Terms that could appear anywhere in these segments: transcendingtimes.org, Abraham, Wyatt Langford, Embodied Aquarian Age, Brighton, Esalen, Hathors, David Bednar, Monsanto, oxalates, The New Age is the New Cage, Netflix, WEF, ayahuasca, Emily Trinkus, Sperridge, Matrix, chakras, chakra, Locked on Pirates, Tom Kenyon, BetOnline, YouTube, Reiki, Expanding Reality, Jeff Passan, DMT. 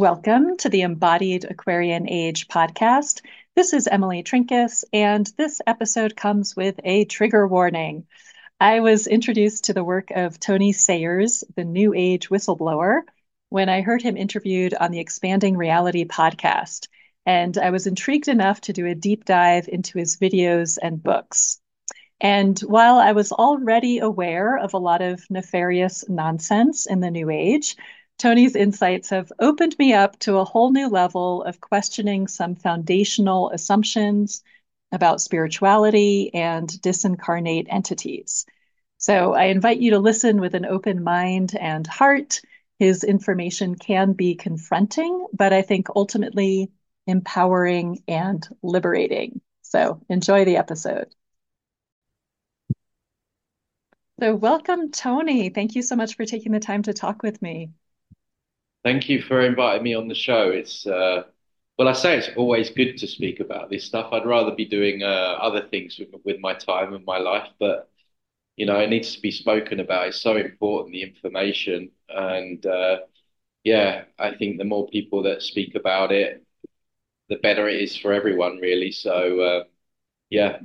Welcome to the Embodied Aquarian Age podcast. This is Emily Trinkus, and this episode comes with a trigger warning. I was introduced to the work of Tony Sayers, the New Age whistleblower, when I heard him interviewed on the Expanding Reality podcast, and I was intrigued enough to do a deep dive into his videos and books. And while I was already aware of a lot of nefarious nonsense in the New Age, Tony's insights have opened me up to a whole new level of questioning some foundational assumptions about spirituality and disincarnate entities. So I invite you to listen with an open mind and heart. His information can be confronting, but I think ultimately empowering and liberating. So enjoy the episode. So welcome, Tony. Thank you so much for taking the time to talk with me. Thank you for inviting me on the show. It's always good to speak about this stuff. I'd rather be doing other things with my time and my life, but you know, it needs to be spoken about. It's so important, the information, and I think the more people that speak about it, the better it is for everyone, really. So, Yeah,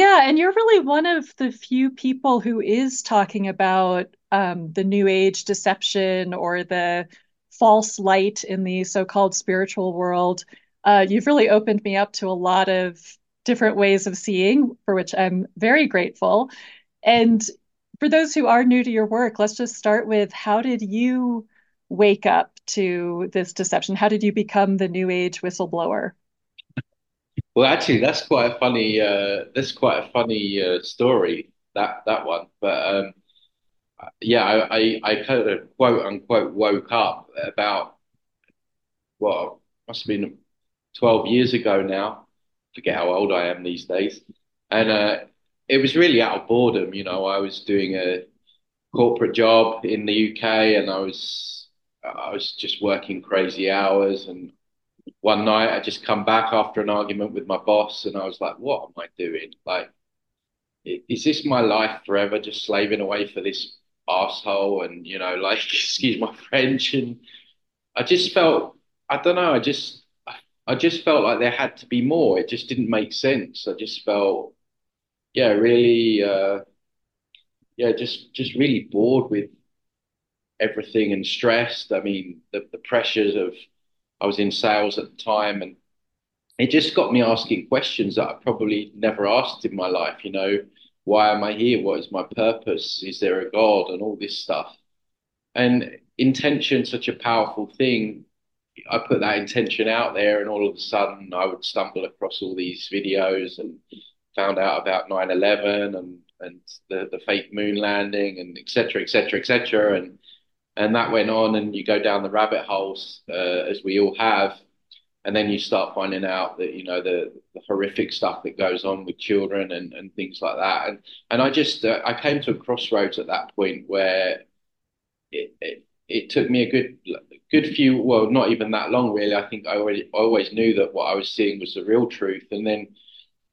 and you're really one of the few people who is talking about the New Age deception or the false light in the so-called spiritual world. You've really opened me up to a lot of different ways of seeing, for which I'm very grateful. And for those who are new to your work, let's just start with, how did you wake up to this deception? How did you become the New Age whistleblower? Well, actually, that's quite a funny story, that one. But I kind of quote unquote woke up about, well, must have been 12 years ago now. I forget how old I am these days. And it was really out of boredom. You know, I was doing a corporate job in the UK, and I was just working crazy hours. And one night I just come back after an argument with my boss, and I was like, what am I doing? Like, is this my life forever, just slaving away for this asshole? And, you know, like, excuse my French. And I just felt, I don't know, I just felt like there had to be more. It just didn't make sense. I just felt, just really bored with everything and stressed. I mean, the pressures of, I was in sales at the time, and it just got me asking questions that I probably never asked in my life. You know, why am I here? What is my purpose? Is there a God? And all this stuff. And intention, such a powerful thing. I put that intention out there, and all of a sudden I would stumble across all these videos and found out about 9/11 and the fake moon landing, and et cetera, et cetera, et cetera. And that went on, and you go down the rabbit holes, as we all have, and then you start finding out that, you know, the horrific stuff that goes on with children and things like that. And I just, I came to a crossroads at that point where it took me a good few, well, not even that long, really. I think I always knew that what I was seeing was the real truth. And then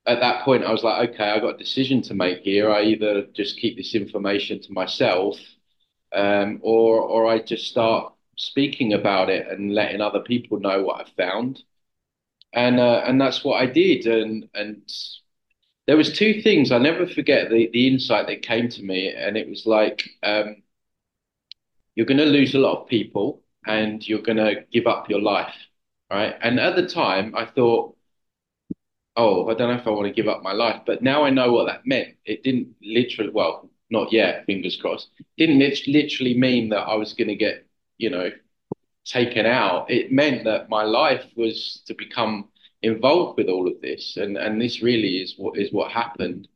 at that point I was like, okay, I got a decision to make here. I either just keep this information to myself, or I just start speaking about it and letting other people know what I found, and that's what I did. And there was two things I never forget, the insight that came to me, and it was like, you're going to lose a lot of people, and you're going to give up your life, right? And at the time I thought, oh, I don't know if I want to give up my life, but now I know what that meant. It didn't literally, well, not yet, fingers crossed, didn't literally mean that I was going to get, you know, taken out. It meant that my life was to become involved with all of this. And this really is what happened.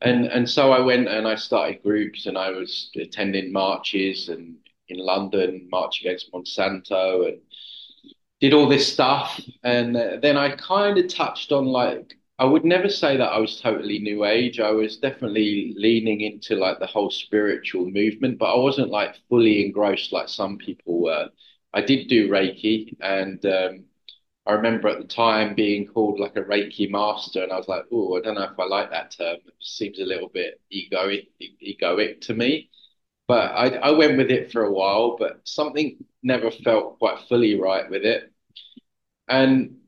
And so I went and I started groups, and I was attending marches and in London, March Against Monsanto, and did all this stuff. And then I kind of touched on, like, I would never say that I was totally New Age. I was definitely leaning into, like, the whole spiritual movement, but I wasn't, like, fully engrossed like some people were. I did do Reiki, and I remember at the time being called, like, a Reiki master, and I was like, oh, I don't know if I like that term. It seems a little bit egoic to me. But I went with it for a while, but something never felt quite fully right with it. And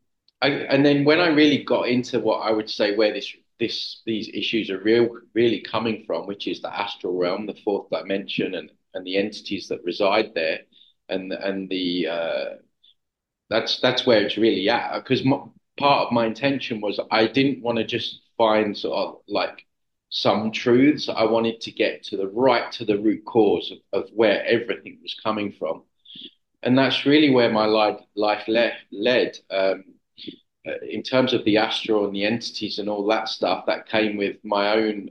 then when I really got into what I would say where these issues are really coming from, which is the astral realm, the fourth dimension, and the entities that reside there, and that's where it's really at. Because part of my intention was I didn't want to just find sort of like some truths. I wanted to get to the root cause of where everything was coming from, and that's really where my life led. In terms of the astral and the entities and all that stuff, that came with my own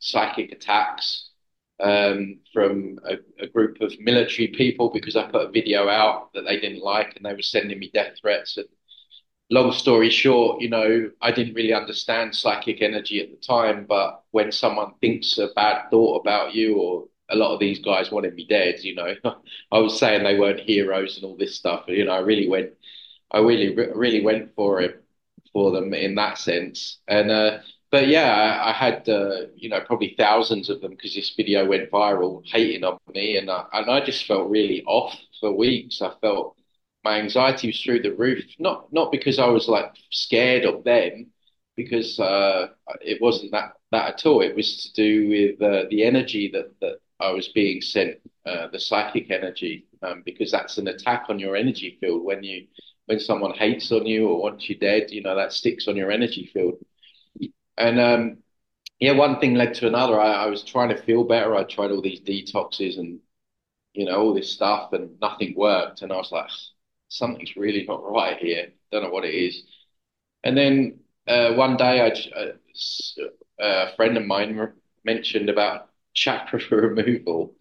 psychic attacks from a group of military people, because I put a video out that they didn't like and they were sending me death threats. And long story short, you know, I didn't really understand psychic energy at the time, but when someone thinks a bad thought about you, or a lot of these guys wanted me dead, you know, I was saying they weren't heroes and all this stuff. You know, I really went for them in that sense. And but yeah, I had you know, probably thousands of them, because this video went viral hating on me, and I just felt really off for weeks. I felt my anxiety was through the roof, not because I was like scared of them, because it wasn't that at all. It was to do with the energy that I was being sent, the psychic energy, because that's an attack on your energy field when someone hates on you or wants you dead, you know, that sticks on your energy field. And yeah, one thing led to another. I was trying to feel better. I tried all these detoxes and, you know, all this stuff, and nothing worked. And I was like, something's really not right here. Don't know what it is. And then one day a friend of mine mentioned about chakra removal.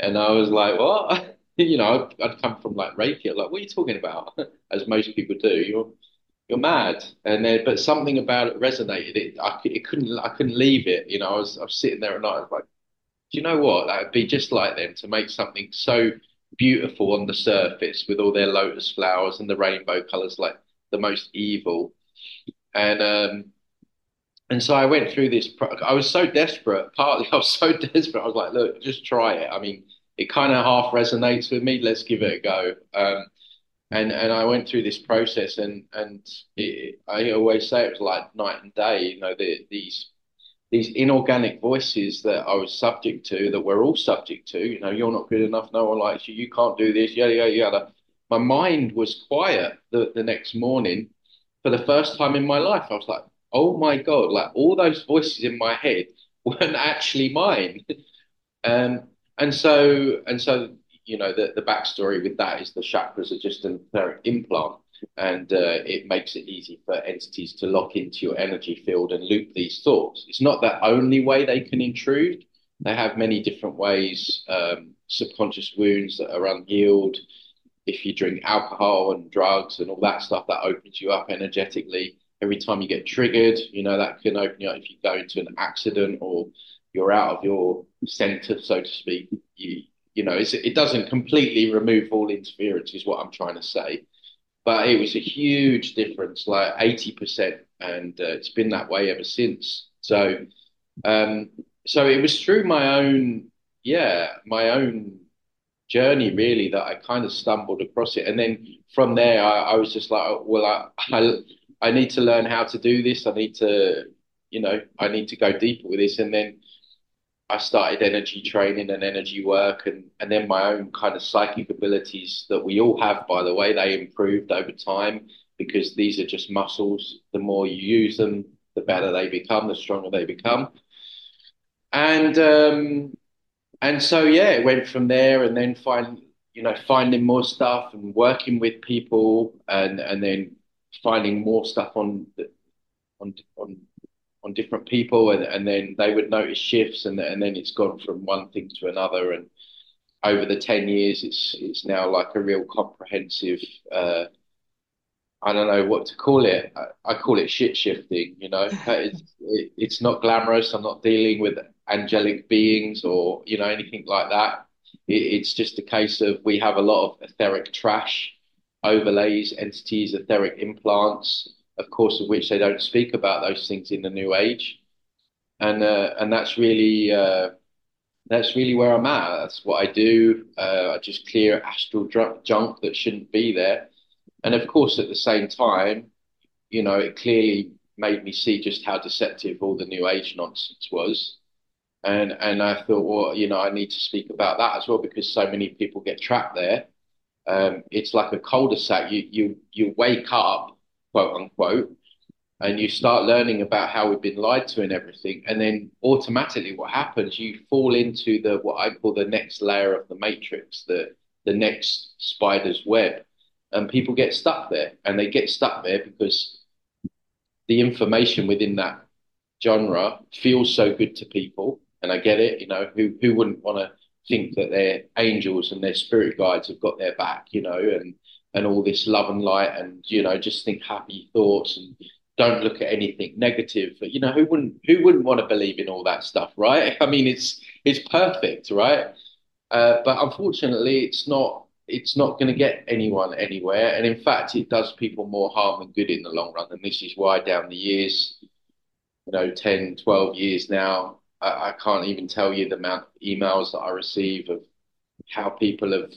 And I was like, what? You know, I'd come from like Reiki. I'm like, what are you talking about? As most people do, you're mad. And then, but something about it resonated. I couldn't leave it. You know, I was sitting there at night. I was like, do you know what? That would be just like them, to make something so beautiful on the surface with all their lotus flowers and the rainbow colors, like the most evil. And so I went through this. I was so desperate. Partly, I was so desperate. I was like, look, just try it. I mean, it kind of half resonates with me. Let's give it a go. And I went through this process, and I always say it was like night and day. You know, these inorganic voices that I was subject to, that we're all subject to. You know, you're not good enough. No one likes you. You can't do this. Yada yada yada. My mind was quiet the next morning for the first time in my life. I was like, oh my God! Like, all those voices in my head weren't actually mine. And so, you know, the backstory with that is the chakras are just an etheric implant, and it makes it easy for entities to lock into your energy field and loop these thoughts. It's not the only way they can intrude. They have many different ways, subconscious wounds that are unhealed. If you drink alcohol and drugs and all that stuff, that opens you up energetically. Every time you get triggered, you know, that can open you up. If you go into an accident or you're out of your center, so to speak, you know, it doesn't completely remove all interference, is what I'm trying to say. But it was a huge difference, like 80%, and it's been that way ever since. So, so it was through my own journey, really, that I kind of stumbled across it. And then from there, I was just like, well, I need to learn how to do this. I need to go deeper with this. And then I started energy training and energy work, and then my own kind of psychic abilities that we all have, by the way, they improved over time, because these are just muscles. The more you use them, the better they become, the stronger they become. And so, yeah, it went from there, and then finding more stuff and working with people, and then finding more stuff on different people, and then they would notice shifts, and then it's gone from one thing to another. And over the 10 years, it's now like a real comprehensive, I don't know what to call it. I call it shit shifting, you know. It's not glamorous. I'm not dealing with angelic beings or, you know, anything like that. It's just a case of, we have a lot of etheric trash, overlays, entities, etheric implants, of course, of which they don't speak about those things in the New Age. And that's really that's really where I'm at. That's what I do. I just clear astral junk that shouldn't be there. And of course, at the same time, you know, it clearly made me see just how deceptive all the New Age nonsense was. And I thought, well, you know, I need to speak about that as well, because so many people get trapped there. It's like a cul-de-sac. You wake up, quote unquote, and you start learning about how we've been lied to and everything. And then automatically what happens, you fall into the, what I call the next layer of the matrix, the next spider's web. And people get stuck there, and they get stuck there because the information within that genre feels so good to people. And I get it, you know, who wouldn't want to think that their angels and their spirit guides have got their back, you know, and all this love and light, and, you know, just think happy thoughts and don't look at anything negative. But, you know, who wouldn't want to believe in all that stuff, right? I mean, it's perfect, right? But unfortunately, it's not going to get anyone anywhere. And in fact, it does people more harm than good in the long run. And this is why down the years, you know, 10, 12 years now, I can't even tell you the amount of emails that I receive of how people have,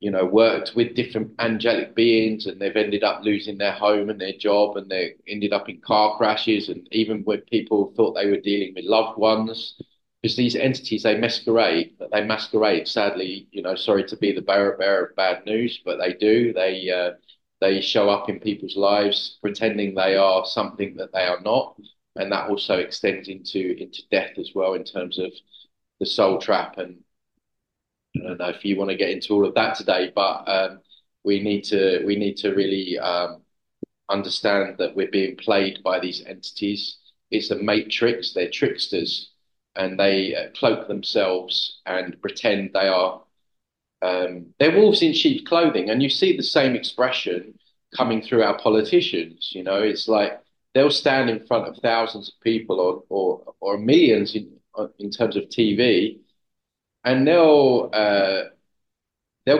you know, worked with different angelic beings, and they've ended up losing their home and their job, and they ended up in car crashes, and even when people thought they were dealing with loved ones. Because these entities, they masquerade, sadly, you know, sorry to be the bearer of bad news, but they do. They show up in people's lives pretending they are something that they are not. And that also extends into death as well, in terms of the soul trap. And I don't know if you want to get into all of that today, but we need to really understand that we're being played by these entities. It's a matrix. They're tricksters. And they cloak themselves and pretend they are, they're wolves in sheep clothing. And you see the same expression coming through our politicians. You know, it's like they'll stand in front of thousands of people or millions in terms of TV, and they'll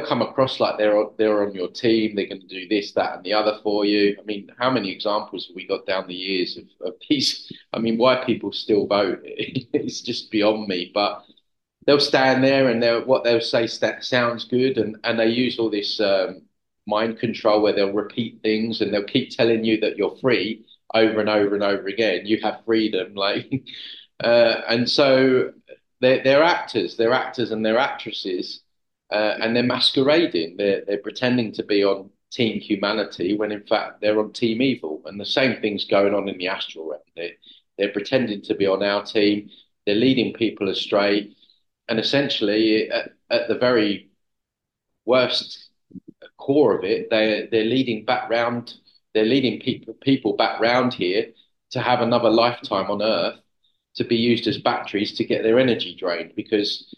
come across like they're on your team. They're going to do this, that, and the other for you. I mean, how many examples have we got down the years of these? I mean, why people still vote? It's just beyond me. But they'll stand there, and what they'll say sounds good, and they use all this mind control where they'll repeat things, and they'll keep telling you that you're free over and over and over again. You have freedom, like, and so they're actors and they're actresses. And they're masquerading. They're pretending to be on team humanity when, in fact, they're on team evil. And the same thing's going on in the astral realm. They're pretending to be on our team. They're leading people astray. And essentially, at the very worst core of it, they're leading people back round here to have another lifetime on Earth, to be used as batteries to get their energy drained, because,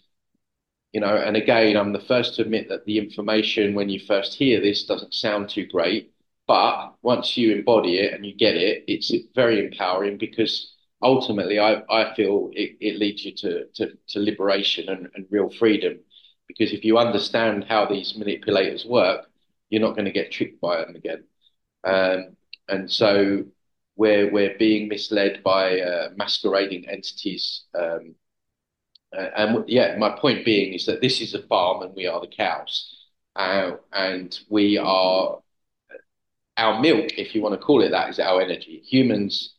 you know, and again, I'm the first to admit that the information when you first hear this doesn't sound too great, but once you embody it and you get it, it's very empowering, because ultimately I feel it leads you to liberation and real freedom. Because if you understand how these manipulators work, you're not going to get tricked by them again. And so we're being misled by masquerading entities. My point being is that this is a farm and we are the cows, and we are our milk, if you want to call it that, is our energy. Humans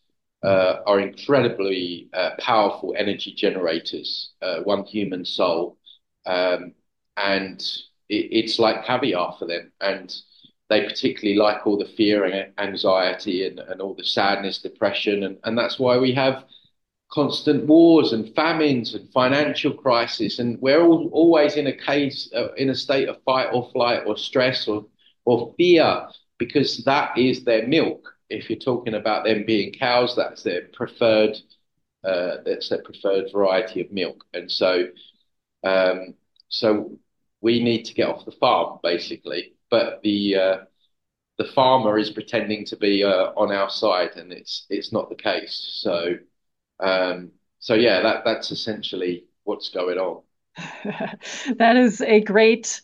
are incredibly powerful energy generators, one human soul, and it's like caviar for them, and they particularly like all the fear and anxiety and all the sadness, depression, and that's why we have constant wars and famines and financial crisis, and we're all always in a case, in a state of fight or flight or stress or fear, because that is their milk. If you're talking about them being cows, that's their preferred variety of milk. And so, so we need to get off the farm, basically. But the farmer is pretending to be on our side, and it's not the case. So. That's essentially what's going on. That is a great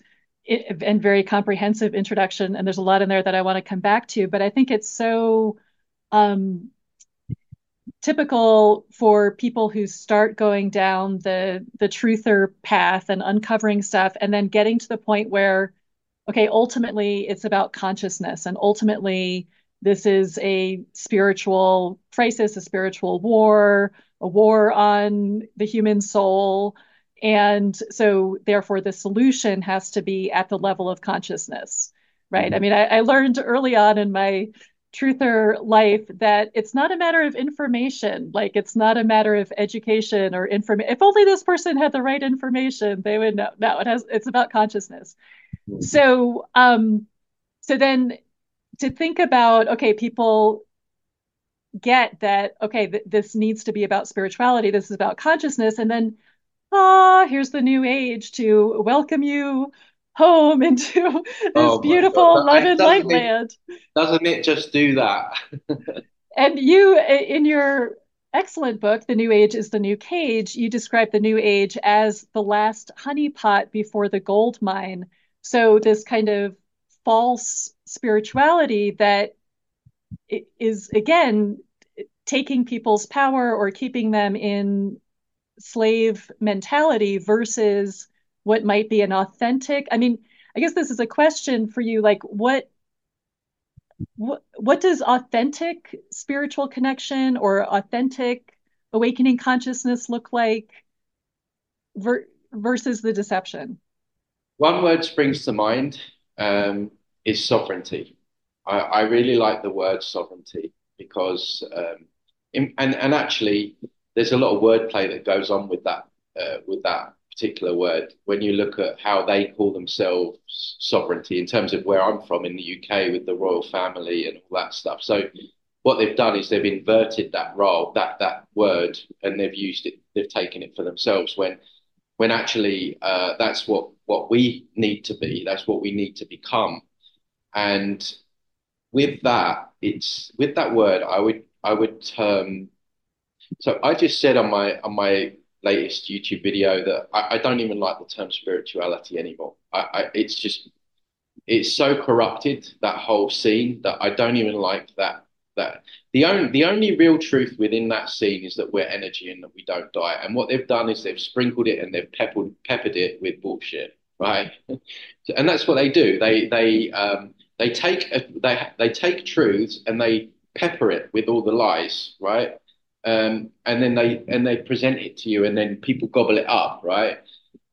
and very comprehensive introduction, and there's a lot in there that I want to come back to, but I think it's so typical for people who start going down the truther path and uncovering stuff and then getting to the point where, okay, ultimately it's about consciousness. And ultimately this is a spiritual crisis, a spiritual war, a war on the human soul. And so therefore the solution has to be at the level of consciousness, right? Mm-hmm. I mean, I learned early on in my truther life that it's not a matter of information. Like, it's not a matter of education or information. If only this person had the right information, they would know. No, it's about consciousness. Mm-hmm. So then to think about, okay, people get that, okay, this needs to be about spirituality. This is about consciousness. And then, here's the new age to welcome you home into this beautiful love and light land. Doesn't it just do that? And you, in your excellent book, The New Age is the New Cage, you describe the new age as the last honeypot before the gold mine. So this kind of false spirituality that is, again, taking people's power or keeping them in slave mentality versus what might be an authentic. I mean, I guess this is a question for you. Like, what does authentic spiritual connection or authentic awakening consciousness look like versus the deception? One word springs to mind, is sovereignty. I really like the word sovereignty because, and actually, there's a lot of wordplay that goes on with that particular word. When you look at how they call themselves sovereignty, in terms of where I'm from in the UK with the royal family and all that stuff. So what they've done is they've inverted that role, that word, and they've used it. They've taken it for themselves. When actually that's what we need to be. That's what we need to become. And with that, with that word, I would term. So I just said on my latest YouTube video that I don't even like the term spirituality anymore. It's so corrupted, that whole scene, that I don't even like that. That the only real truth within that scene is that we're energy and that we don't die. And what they've done is they've sprinkled it and they've peppered it with bullshit, right? And that's what they do. They take truths and they pepper it with all the lies, right? And then they present it to you, and then people gobble it up, right?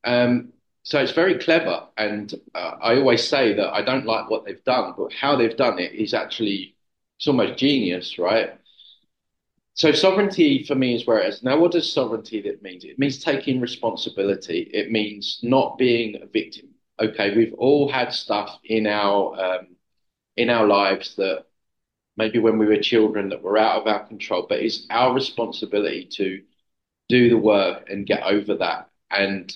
So it's very clever, and I always say that I don't like what they've done, but how they've done it is actually, it's almost genius, right? So sovereignty for me is where it is. Now, what does sovereignty that means? It means taking responsibility. It means not being a victim. Okay, we've all had stuff in our lives that, maybe when we were children, that were out of our control, but it's our responsibility to do the work and get over that. And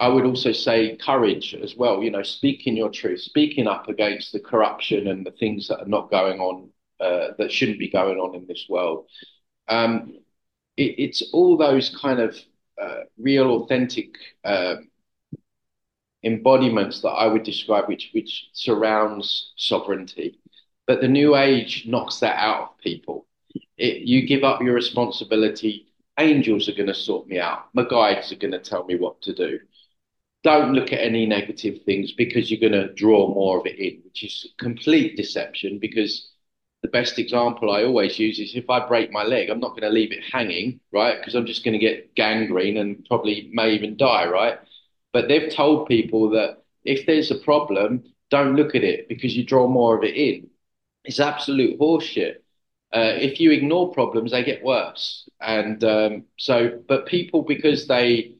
I would also say courage as well, you know, speaking your truth, speaking up against the corruption and the things that are not going on, that shouldn't be going on in this world. It's all those kind of real, authentic embodiments that I would describe, which surrounds sovereignty. But the new age knocks that out of people. You give up your responsibility. Angels are going to sort me out. My guides are going to tell me what to do. Don't look at any negative things because you're going to draw more of it in, which is complete deception, because the best example I always use is if I break my leg, I'm not going to leave it hanging, right? Because I'm just going to get gangrene and probably may even die, right? But they've told people that if there's a problem, don't look at it because you draw more of it in. It's absolute horseshit. If you ignore problems, they get worse. And but people, because they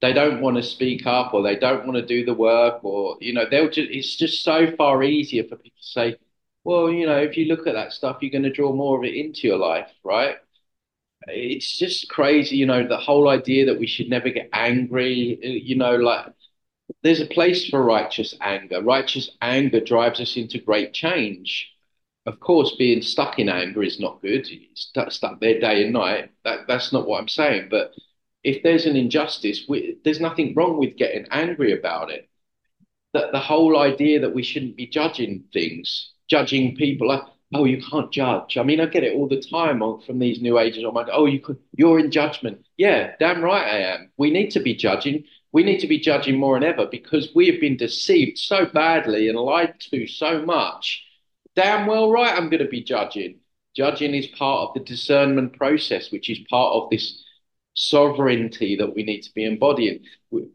don't want to speak up or they don't want to do the work, or, you know, it's just so far easier for people to say, well, you know, if you look at that stuff, you're going to draw more of it into your life, right? It's just crazy, you know, the whole idea that we should never get angry, you know, like, there's a place for righteous anger. Righteous anger drives us into great change. Of course, being stuck in anger is not good. You're stuck there day and night. That's not what I'm saying. But if there's an injustice, there's nothing wrong with getting angry about it. The whole idea that we shouldn't be judging things, judging people. oh, you can't judge. I mean, I get it all the time from these new ages. I'm like, oh, you're in judgment. Yeah, damn right I am. We need to be judging. We need to be judging more than ever because we have been deceived so badly and lied to so much. Damn well right I'm going to be judging. Judging is part of the discernment process, which is part of this sovereignty that we need to be embodying.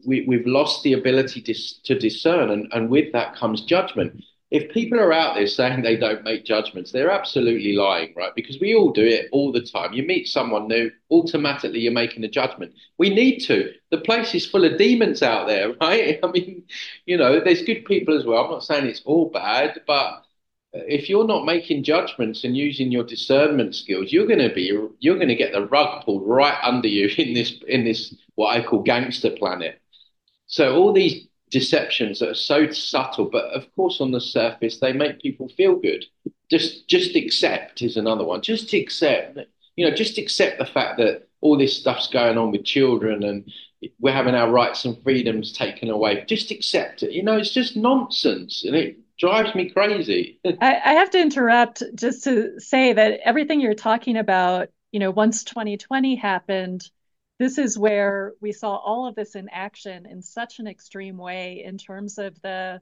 We've lost the ability to discern, and with that comes judgment. If people are out there saying they don't make judgments, they're absolutely lying, right? Because we all do it all the time. You meet someone new, automatically you're making a judgment. We need to. The place is full of demons out there, right? I mean, you know, there's good people as well. I'm not saying it's all bad, but if you're not making judgments and using your discernment skills, you're going to get the rug pulled right under you in this what I call gangster planet. So all these deceptions that are so subtle, but of course on the surface they make people feel good. Just accept is another one. Just accept, just accept the fact that all this stuff's going on with children and we're having our rights and freedoms taken away. Just accept it. It's just nonsense, and it drives me crazy. I have to interrupt just to say that everything you're talking about, once 2020 happened, this is where we saw all of this in action in such an extreme way in terms of we're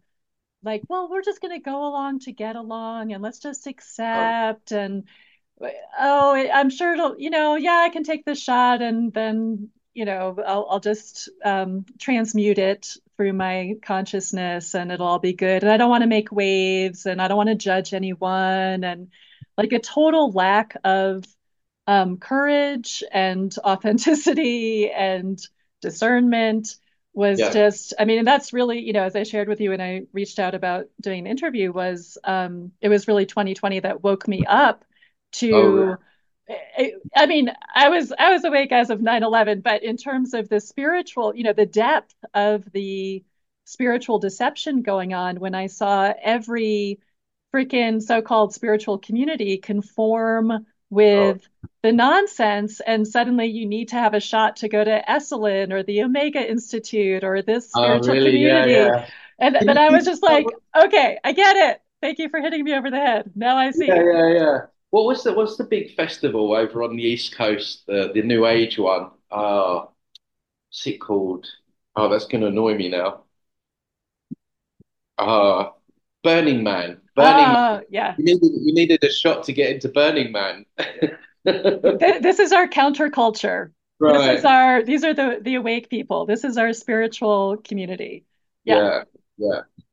just going to go along to get along and let's just accept. Oh. And, I'm sure it'll, I can take this shot and then, I'll just transmute it through my consciousness and it'll all be good. And I don't want to make waves and I don't want to judge anyone. And a total lack of courage and authenticity and discernment was just, and that's really, as I shared with you when I reached out about doing an interview, was it was really 2020 that woke me up to, I was awake as of 9/11, but in terms of the spiritual, the depth of the spiritual deception going on, when I saw every freaking so-called spiritual community conform with the nonsense, and suddenly you need to have a shot to go to Esalen or the Omega Institute or this spiritual community. Yeah. And then I was just like, okay, I get it. Thank you for hitting me over the head. Now I see. Yeah. What was what's the big festival over on the East Coast, the New Age one? What's it called? Oh, that's going to annoy me now. Burning Man. Burning Man. Yeah. You needed a shot to get into Burning Man. This is our counterculture. Right. These are the awake people. This is our spiritual community. Yeah.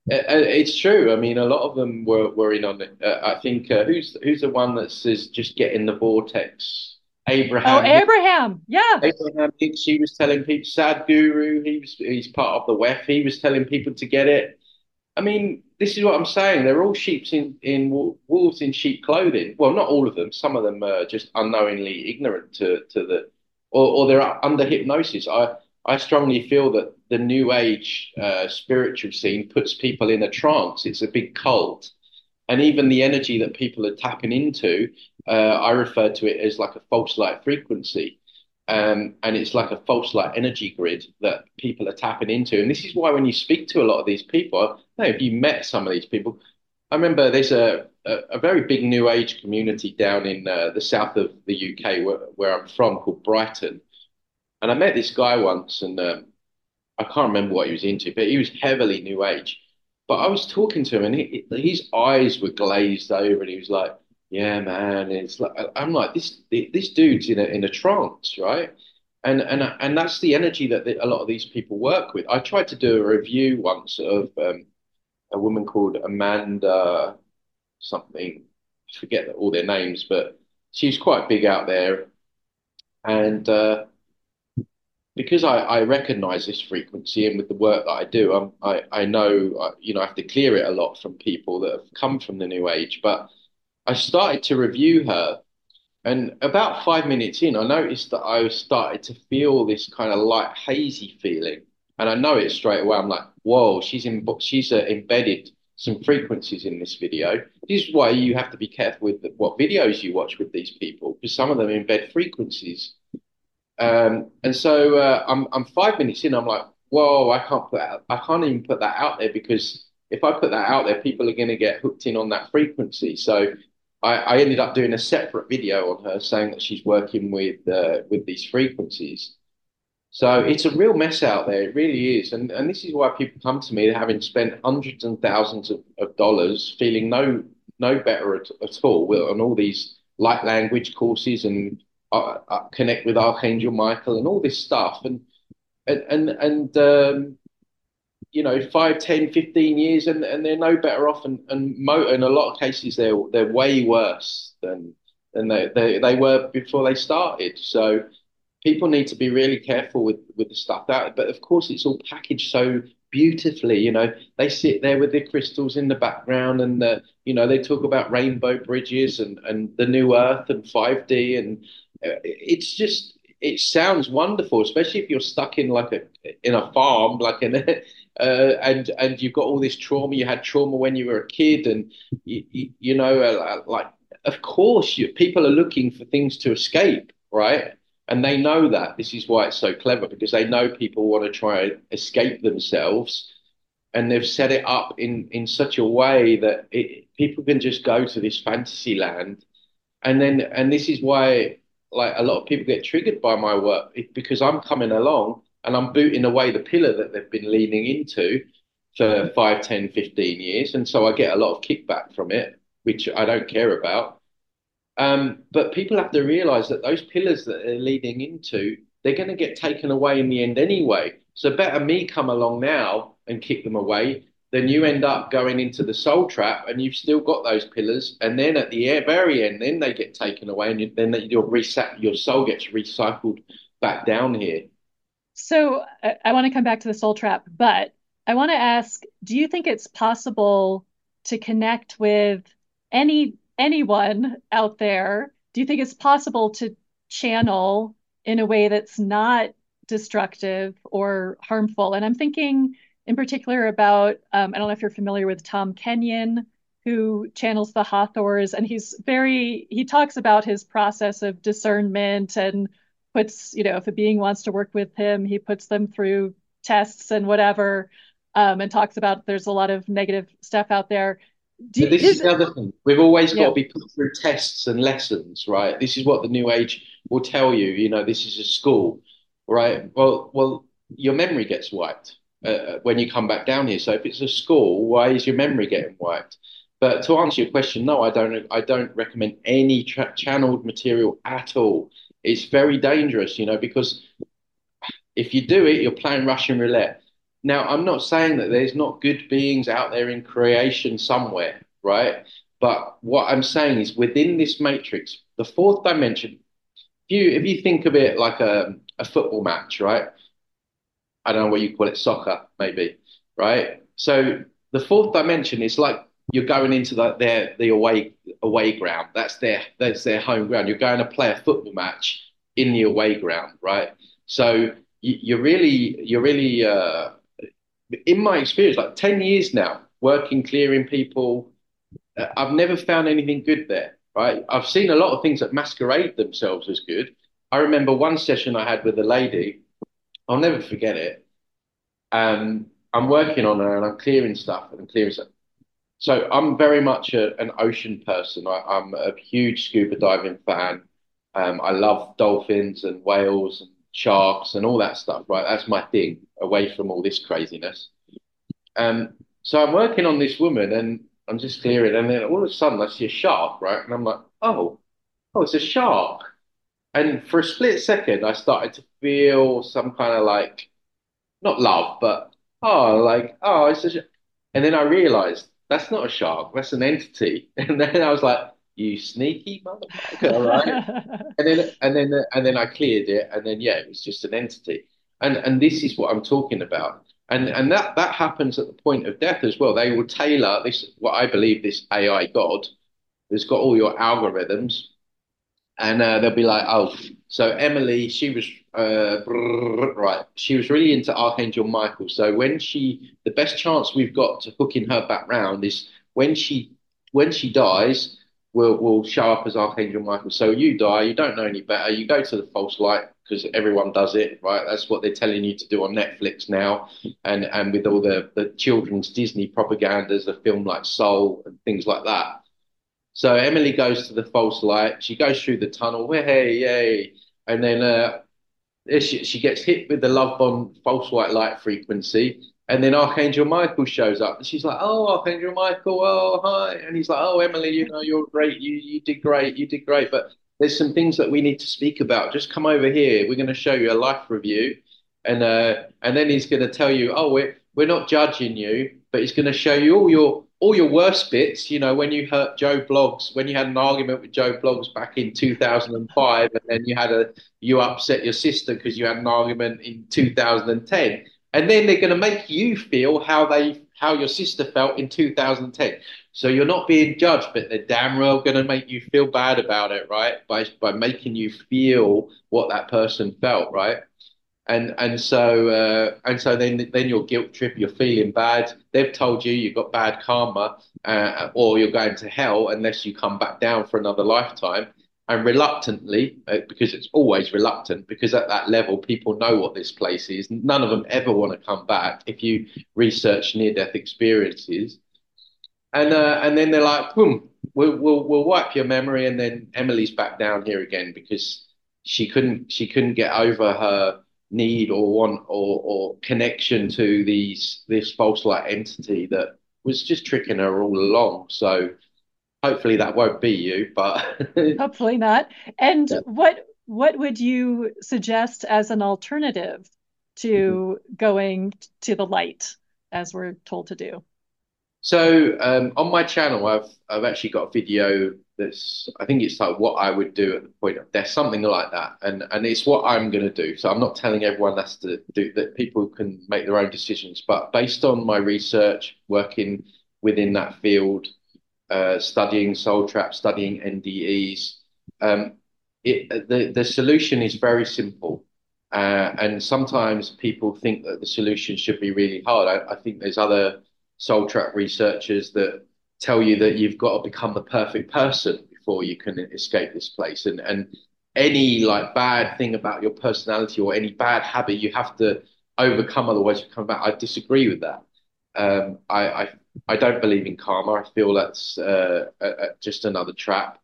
It's true. I mean, a lot of them were in on it. I think who's the one that says just get in the vortex? Abraham. Oh, Abraham. Yeah. Abraham. He was telling people. Sad Guru. He's part of the WEF. He was telling people to get it. I mean, this is what I'm saying. They're all wolves in sheep clothing. Well, not all of them. Some of them are just unknowingly ignorant or they're under hypnosis. I strongly feel that the New Age spiritual scene puts people in a trance. It's a big cult. And even the energy that people are tapping into, I refer to it as like a false light frequency. And it's like a false light energy grid that people are tapping into. And this is why when you speak to a lot of these people, I don't know if you met some of these people. I remember there's a very big New Age community down in the south of the UK where I'm from, called Brighton. And I met this guy once, and I can't remember what he was into, but he was heavily New Age. But I was talking to him, and his eyes were glazed over, and he was like, yeah, man, it's like, I'm like, this dude's in a trance, right? And that's the energy that a lot of these people work with. I tried to do a review once of a woman called Amanda something. I forget all their names, but she's quite big out there. And because I recognize this frequency, and with the work that I do, I know, I have to clear it a lot from people that have come from the New Age, but I started to review her, and about 5 minutes in, I noticed that I started to feel this kind of light, hazy feeling, and I know it straight away. I'm like, whoa, she's embedded some frequencies in this video. This is why you have to be careful with what videos you watch with these people, because some of them embed frequencies. And so I'm 5 minutes in, I'm like, whoa, I can't even put that out there, because if I put that out there, people are going to get hooked in on that frequency. So I ended up doing a separate video on her saying that she's working with these frequencies. So it's a real mess out there. It really is. And this is why people come to me having spent hundreds and thousands of dollars, feeling no better at all on all these light language courses and connect with Archangel Michael and all this stuff. And you know, 5, 10, 15 years and they're no better off. And in a lot of cases, they're way worse than they were before they started. So people need to be really careful with the stuff that, but of course it's all packaged so beautifully, you know, they sit there with their crystals in the background and, you know, they talk about rainbow bridges and the new earth and 5D. And it's just, it sounds wonderful, especially if you're stuck in like in a farm, like and you've got all this trauma, you had trauma when you were a kid and you know, like, of course people are looking for things to escape, right? And they know that. This is why it's so clever, because they know people want to try and escape themselves, and they've set it up in such a way that people can just go to this fantasy land. And this is why, like, a lot of people get triggered by my work, because I'm coming along and I'm booting away the pillar that they've been leaning into for 5, 10, 15 years. And so I get a lot of kickback from it, which I don't care about. But people have to realize that those pillars that they're leading into, they're going to get taken away in the end anyway. So better me come along now and kick them away than you end up going into the soul trap and you've still got those pillars. And then at the very end, then they get taken away and your soul gets recycled back down here. So I want to come back to the soul trap, but I want to ask, do you think it's possible to connect with anyone out there? Do you think it's possible to channel in a way that's not destructive or harmful? And I'm thinking in particular about, I don't know if you're familiar with Tom Kenyon, who channels the Hathors, and he talks about his process of discernment and puts, you know, if a being wants to work with him, he puts them through tests and whatever, and talks about there's a lot of negative stuff out there. This is the other thing. We've always got to be put through tests and lessons, right? This is what the New Age will tell you. You know, this is a school, right? Well, your memory gets wiped when you come back down here. So if it's a school, why is your memory getting wiped? But to answer your question, no, I don't recommend any channeled material at all. It's very dangerous, you know, because if you do it, you're playing Russian roulette. Now, I'm not saying that there's not good beings out there in creation somewhere, right? But what I'm saying is within this matrix, the fourth dimension, if you think of it like a football match, right? I don't know what you call it, soccer, maybe, right? So the fourth dimension is like you're going into the away ground. That's their home ground. You're going to play a football match in the away ground, right? So you're really in my experience, like 10 years now, working, clearing people, I've never found anything good there, right? I've seen a lot of things that masquerade themselves as good. I remember one session I had with a lady, I'll never forget it. I'm working on her and I'm clearing stuff and clearing stuff. So I'm very much an ocean person. I'm a huge scuba diving fan. I love dolphins and whales and sharks and all that stuff, right? That's my thing, away from all this craziness. So I'm working on this woman and I'm just clearing, and then all of a sudden I see a shark, right? And I'm like, oh, it's a shark. And for a split second I started to feel some kind of, like, not love, but oh, it's a shark. And then I realized that's not a shark, that's an entity. And then I was like, you sneaky motherfucker, right? and then I cleared it, and then it was just an entity. And this is what I'm talking about. And that happens at the point of death as well. They will tailor this, what I believe, this AI god that's got all your algorithms, and they'll be like, oh, so Emily, she was right. She was really into Archangel Michael. So the best chance we've got to hooking her back round is when she dies. Will show up as Archangel Michael. So you die, you don't know any better, you go to the false light because everyone does it, right? That's what they're telling you to do on Netflix now, and with all the children's Disney propagandas, the film like Soul and things like that. So Emily goes to the false light. She goes through the tunnel. Hey, yay. And then she gets hit with the love bomb false white light frequency. And then Archangel Michael shows up. And she's like, oh, Archangel Michael, oh, hi. And he's like, oh, Emily, you know, you're great. You did great. But there's some things that we need to speak about. Just come over here. We're going to show you a life review. And then he's going to tell you, oh, we're not judging you, but he's going to show you all your worst bits, you know, when you hurt Joe Bloggs, when you had an argument with Joe Bloggs back in 2005, and then you upset your sister because you had an argument in 2010. And then they're going to make you feel how your sister felt in 2010. So you're not being judged, but they're damn well going to make you feel bad about it, right? By making you feel what that person felt, right? And so then your guilt trip, you're feeling bad. They've told you you've got bad karma, or you're going to hell unless you come back down for another lifetime. And reluctantly, because it's always reluctant, because at that level, people know what this place is. None of them ever want to come back if you research near-death experiences. And then they're like, boom, we'll wipe your memory. And then Emily's back down here again because she couldn't get over her need or want or connection to this false light entity that was just tricking her all along. So hopefully that won't be you, but hopefully not. And yeah. What would you suggest as an alternative to going to the light as we're told to do? So on my channel, I've actually got a video that's, I think it's like what I would do at the point of death, something like that, and it's what I'm going to do. So I'm not telling everyone that's to do that. People can make their own decisions, but based on my research, working within that field, studying soul traps, studying NDEs, the solution is very simple. And sometimes people think that the solution should be really hard. I think there's other soul trap researchers that tell you that you've got to become the perfect person before you can escape this place. And any like bad thing about your personality or any bad habit you have to overcome, otherwise you come back. I disagree with that. I don't believe in karma. I feel that's just another trap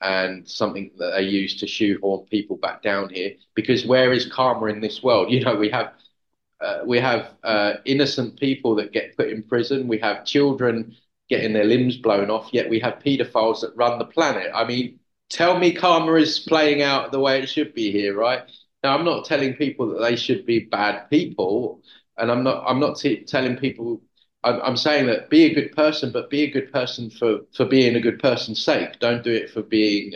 and something that they use to shoehorn people back down here. Because where is karma in this world? You know, we have innocent people that get put in prison. We have children getting their limbs blown off, yet we have paedophiles that run the planet. I mean, tell me karma is playing out the way it should be here, right? Now, I'm not telling people that they should be bad people, and I'm not telling people. I'm saying that be a good person, but be a good person for being a good person's sake. Don't do it for being,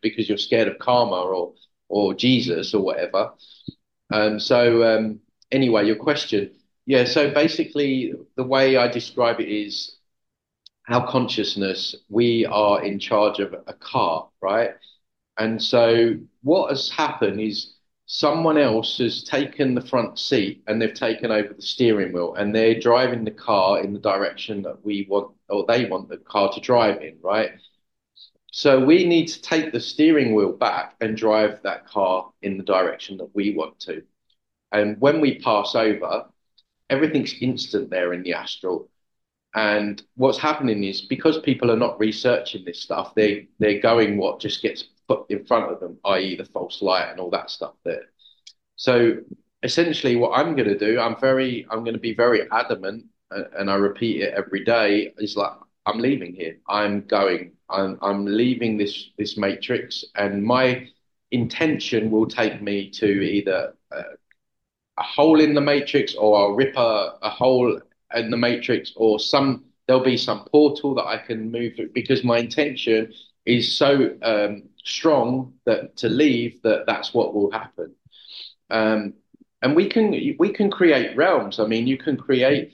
because you're scared of karma or Jesus or whatever. Anyway, your question. Yeah, so basically the way I describe it is how consciousness, we are in charge of a car, right? And so what has happened is someone else has taken the front seat and they've taken over the steering wheel and they're driving the car in the direction that we want, or they want the car to drive in, right? So we need to take the steering wheel back and drive that car in the direction that we want to. And when we pass over, everything's instant there in the astral. And what's happening is because people are not researching this stuff, they're going what just gets put in front of them, i.e. the false light and all that stuff there. So essentially what I'm going to do, I'm going to be very adamant, and I repeat it every day, is like, I'm leaving here. I'm leaving this matrix, and my intention will take me to either a hole in the matrix, or I'll rip a hole in the matrix, or there'll be some portal that I can move through, because my intention is so strong that to leave that's what will happen. And we can create realms. I mean, you can create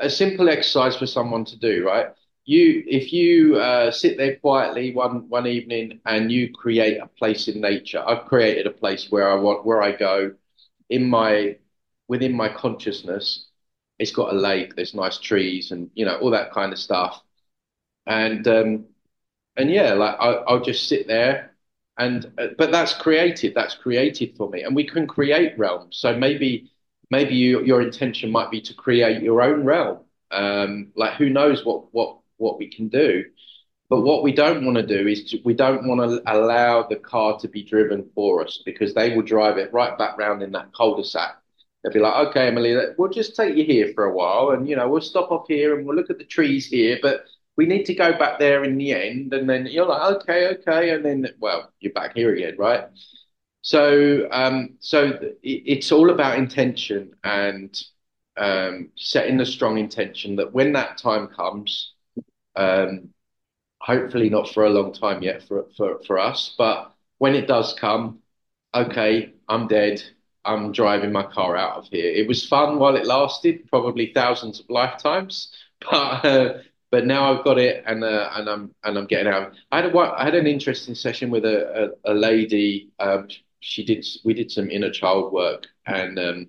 a simple exercise for someone to do, right? If you sit there quietly one evening and you create a place in nature. I've created a place where I go. Within my consciousness, it's got a lake, there's nice trees and, you know, all that kind of stuff. I'll just sit there but that's created for me. And we can create realms. So maybe your intention might be to create your own realm. Who knows what we can do. But what we don't want to do is we don't want to allow the car to be driven for us, because they will drive it right back round in that cul-de-sac. They'll be like, okay, Emily, we'll just take you here for a while, and, you know, we'll stop off here and we'll look at the trees here, but we need to go back there in the end. And then you're like, okay. And then, well, you're back here again, right? So it's all about intention and setting a strong intention that when that time comes, hopefully not for a long time yet for us, but when it does come, okay, I'm dead. I'm driving my car out of here. It was fun while it lasted, probably thousands of lifetimes, but now I've got it, and I'm getting out. I had an interesting session with a lady. We did some inner child work, and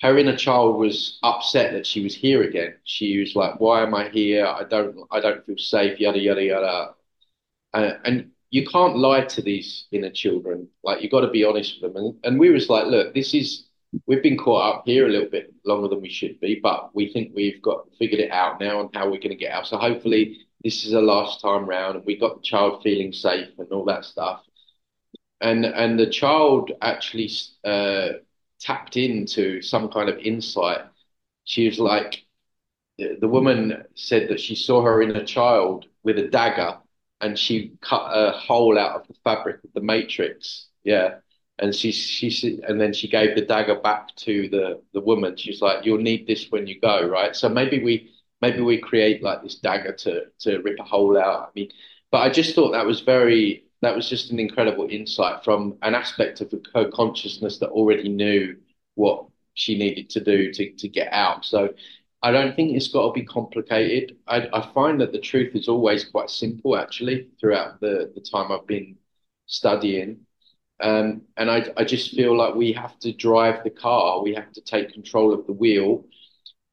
her inner child was upset that she was here again. She was like, "Why am I here? I don't feel safe." Yada yada yada, and you can't lie to these inner children. Like, you've got to be honest with them. And we was like, look, we've been caught up here a little bit longer than we should be, but we think we've got figured it out now and how we're going to get out. So hopefully this is the last time round, and we got the child feeling safe and all that stuff. And the child actually tapped into some kind of insight. She was like, the woman said that she saw her inner child with a dagger, and she cut a hole out of the fabric of the matrix. Yeah. And then she gave the dagger back to the woman. She's like, "You'll need this when you go," right? So maybe we create like this dagger to rip a hole out. I mean, but I just thought that was just an incredible insight from an aspect of her consciousness that already knew what she needed to do to get out. So I don't think it's got to be complicated. I find that the truth is always quite simple, actually, throughout the time I've been studying. And I just feel like we have to drive the car. We have to take control of the wheel.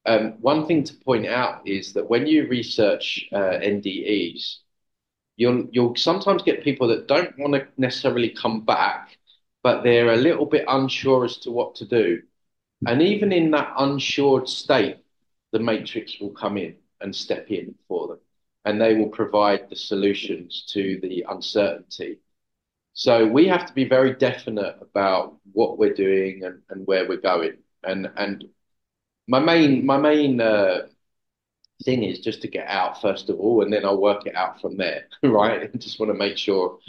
One thing to point out is that when you research NDEs, you'll sometimes get people that don't want to necessarily come back, but they're a little bit unsure as to what to do. And even in that unsure state, the matrix will come in and step in for them, and they will provide the solutions to the uncertainty. So we have to be very definite about what we're doing and where we're going. And my main thing is just to get out first of all, and then I'll work it out from there, right? I just want to make sure.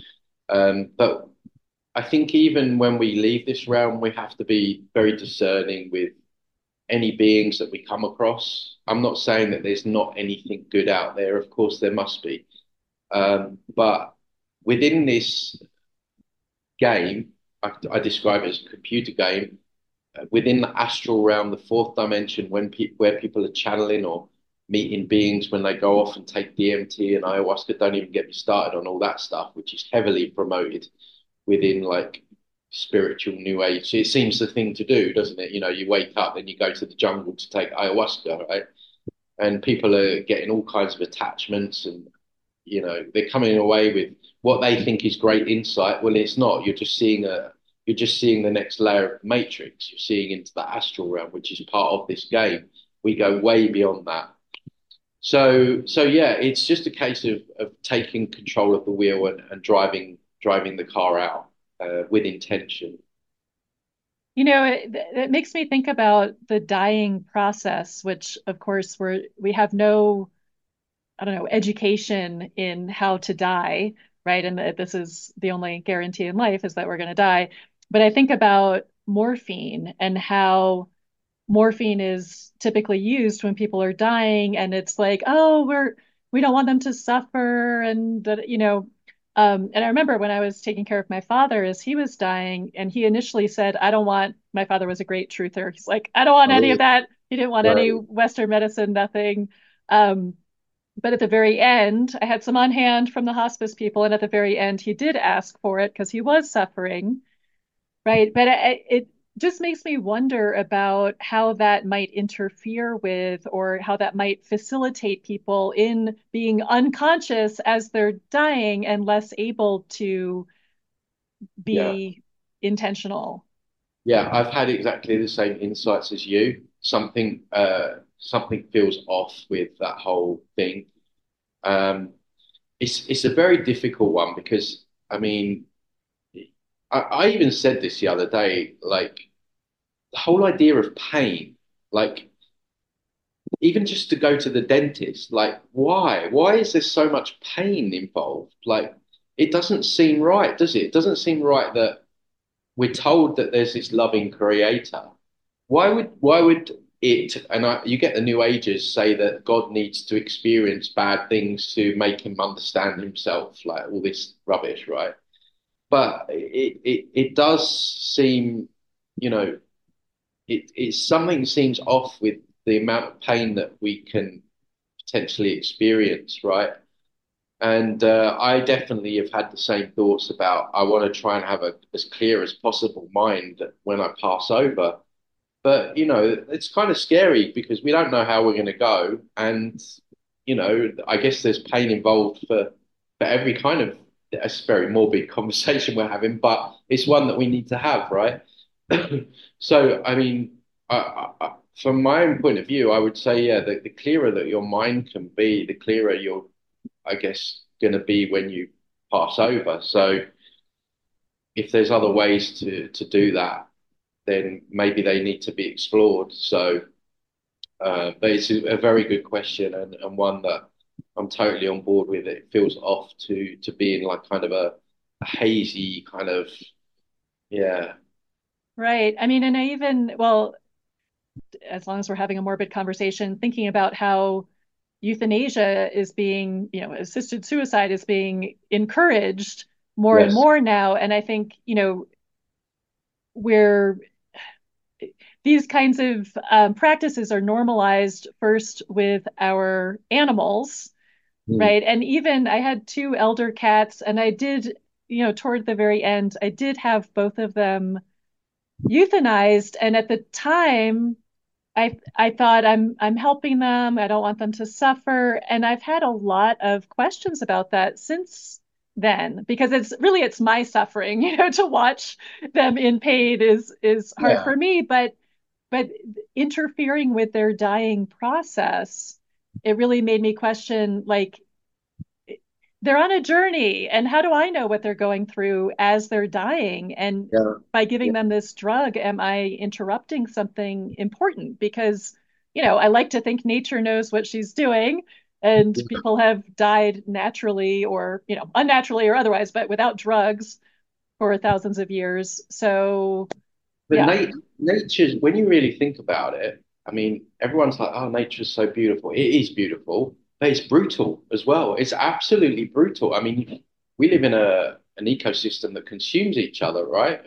But I think even when we leave this realm, we have to be very discerning with any beings that we come across. I'm not saying that there's not anything good out there. Of course there must be. But within this game, I describe it as a computer game, within the astral realm, the fourth dimension, where people are channeling or meeting beings when they go off and take DMT and ayahuasca. Don't even get me started on all that stuff, which is heavily promoted within like spiritual new age. It seems the thing to do, doesn't it? You know, you wake up, then you go to the jungle to take ayahuasca, right? And people are getting all kinds of attachments, and you know, they're coming away with what they think is great insight. Well, it's not. You're just seeing the next layer of matrix. You're seeing into the astral realm, which is part of this game. We go way beyond that. So yeah, it's just a case of taking control of the wheel and driving the car out with intention. You know, it makes me think about the dying process, which of course we have no, I don't know, education in how to die, right? And this is the only guarantee in life, is that we're going to die. But I think about morphine and how morphine is typically used when people are dying, and it's like, oh, we don't want them to suffer, and you know. And I remember when I was taking care of my father as he was dying, and he initially said, my father was a great truther. He's like, I don't want any of that. He didn't want any Western medicine, nothing. But at the very end, I had some on hand from the hospice people, and at the very end, he did ask for it because he was suffering, right? But it just makes me wonder about how that might interfere with, or how that might facilitate people in being unconscious as they're dying and less able to be intentional. Yeah, I've had exactly the same insights as you. Something feels off with that whole thing. It's a very difficult one because, I mean, I even said this the other day, like the whole idea of pain, like even just to go to the dentist, like why is there so much pain involved? Like it doesn't seem right, does it? It doesn't seem right that we're told that there's this loving creator. Why would it, and you get the New Agers say that God needs to experience bad things to make him understand himself, like all this rubbish, right? But it does seem, you know, it's something seems off with the amount of pain that we can potentially experience, right? And I definitely have had the same thoughts about I want to try and have a as clear as possible mind when I pass over. But, you know, it's kind of scary because we don't know how we're going to go. And, you know, I guess there's pain involved for every kind of, it's a very morbid conversation we're having, but it's one that we need to have, right? So, I mean, from my own point of view, I would say, yeah, the clearer that your mind can be, the clearer you're, I guess, going to be when you pass over. So if there's other ways to do that, then maybe they need to be explored. So, but it's a very good question and one that I'm totally on board with. It feels off to be in like kind of a hazy kind of, yeah. Right. I mean, and I even, well, as long as we're having a morbid conversation, thinking about how euthanasia is being, you know, assisted suicide is being encouraged more and more now. And I think, you know, where these kinds of practices are normalized first with our animals, right? And even I had two elder cats, and I did, you know, toward the very end, I did have both of them euthanized. And at the time, I thought I'm helping them. I don't want them to suffer. And I've had a lot of questions about that since then, because it's my suffering, you know, to watch them in pain is hard for me, but interfering with their dying process, it really made me question, like, they're on a journey, and how do I know what they're going through as they're dying? And by giving them this drug, am I interrupting something important? Because, you know, I like to think nature knows what she's doing. And people have died naturally or, you know, unnaturally or otherwise, but without drugs for thousands of years. So, but nature's, when you really think about it, I mean, everyone's like, oh, nature's so beautiful. It is beautiful, but it's brutal as well. It's absolutely brutal. I mean, we live in an ecosystem that consumes each other, right?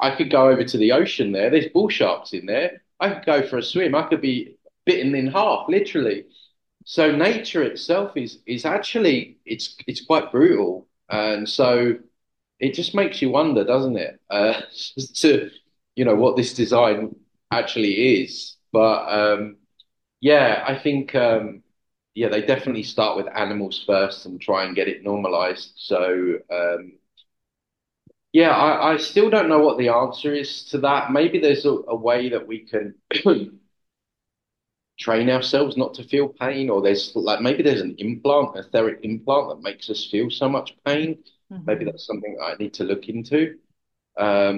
I could go over to the ocean there. There's bull sharks in there. I could go for a swim. I could be bitten in half, literally. So nature itself is actually, it's quite brutal. And so it just makes you wonder, doesn't it? To, you know, what this design actually is. But I think, they definitely start with animals first and try and get it normalized. So I still don't know what the answer is to that. Maybe there's a way that we can train ourselves not to feel pain, or there's like maybe there's an implant, an etheric implant that makes us feel so much pain. Maybe that's something I need to look into. But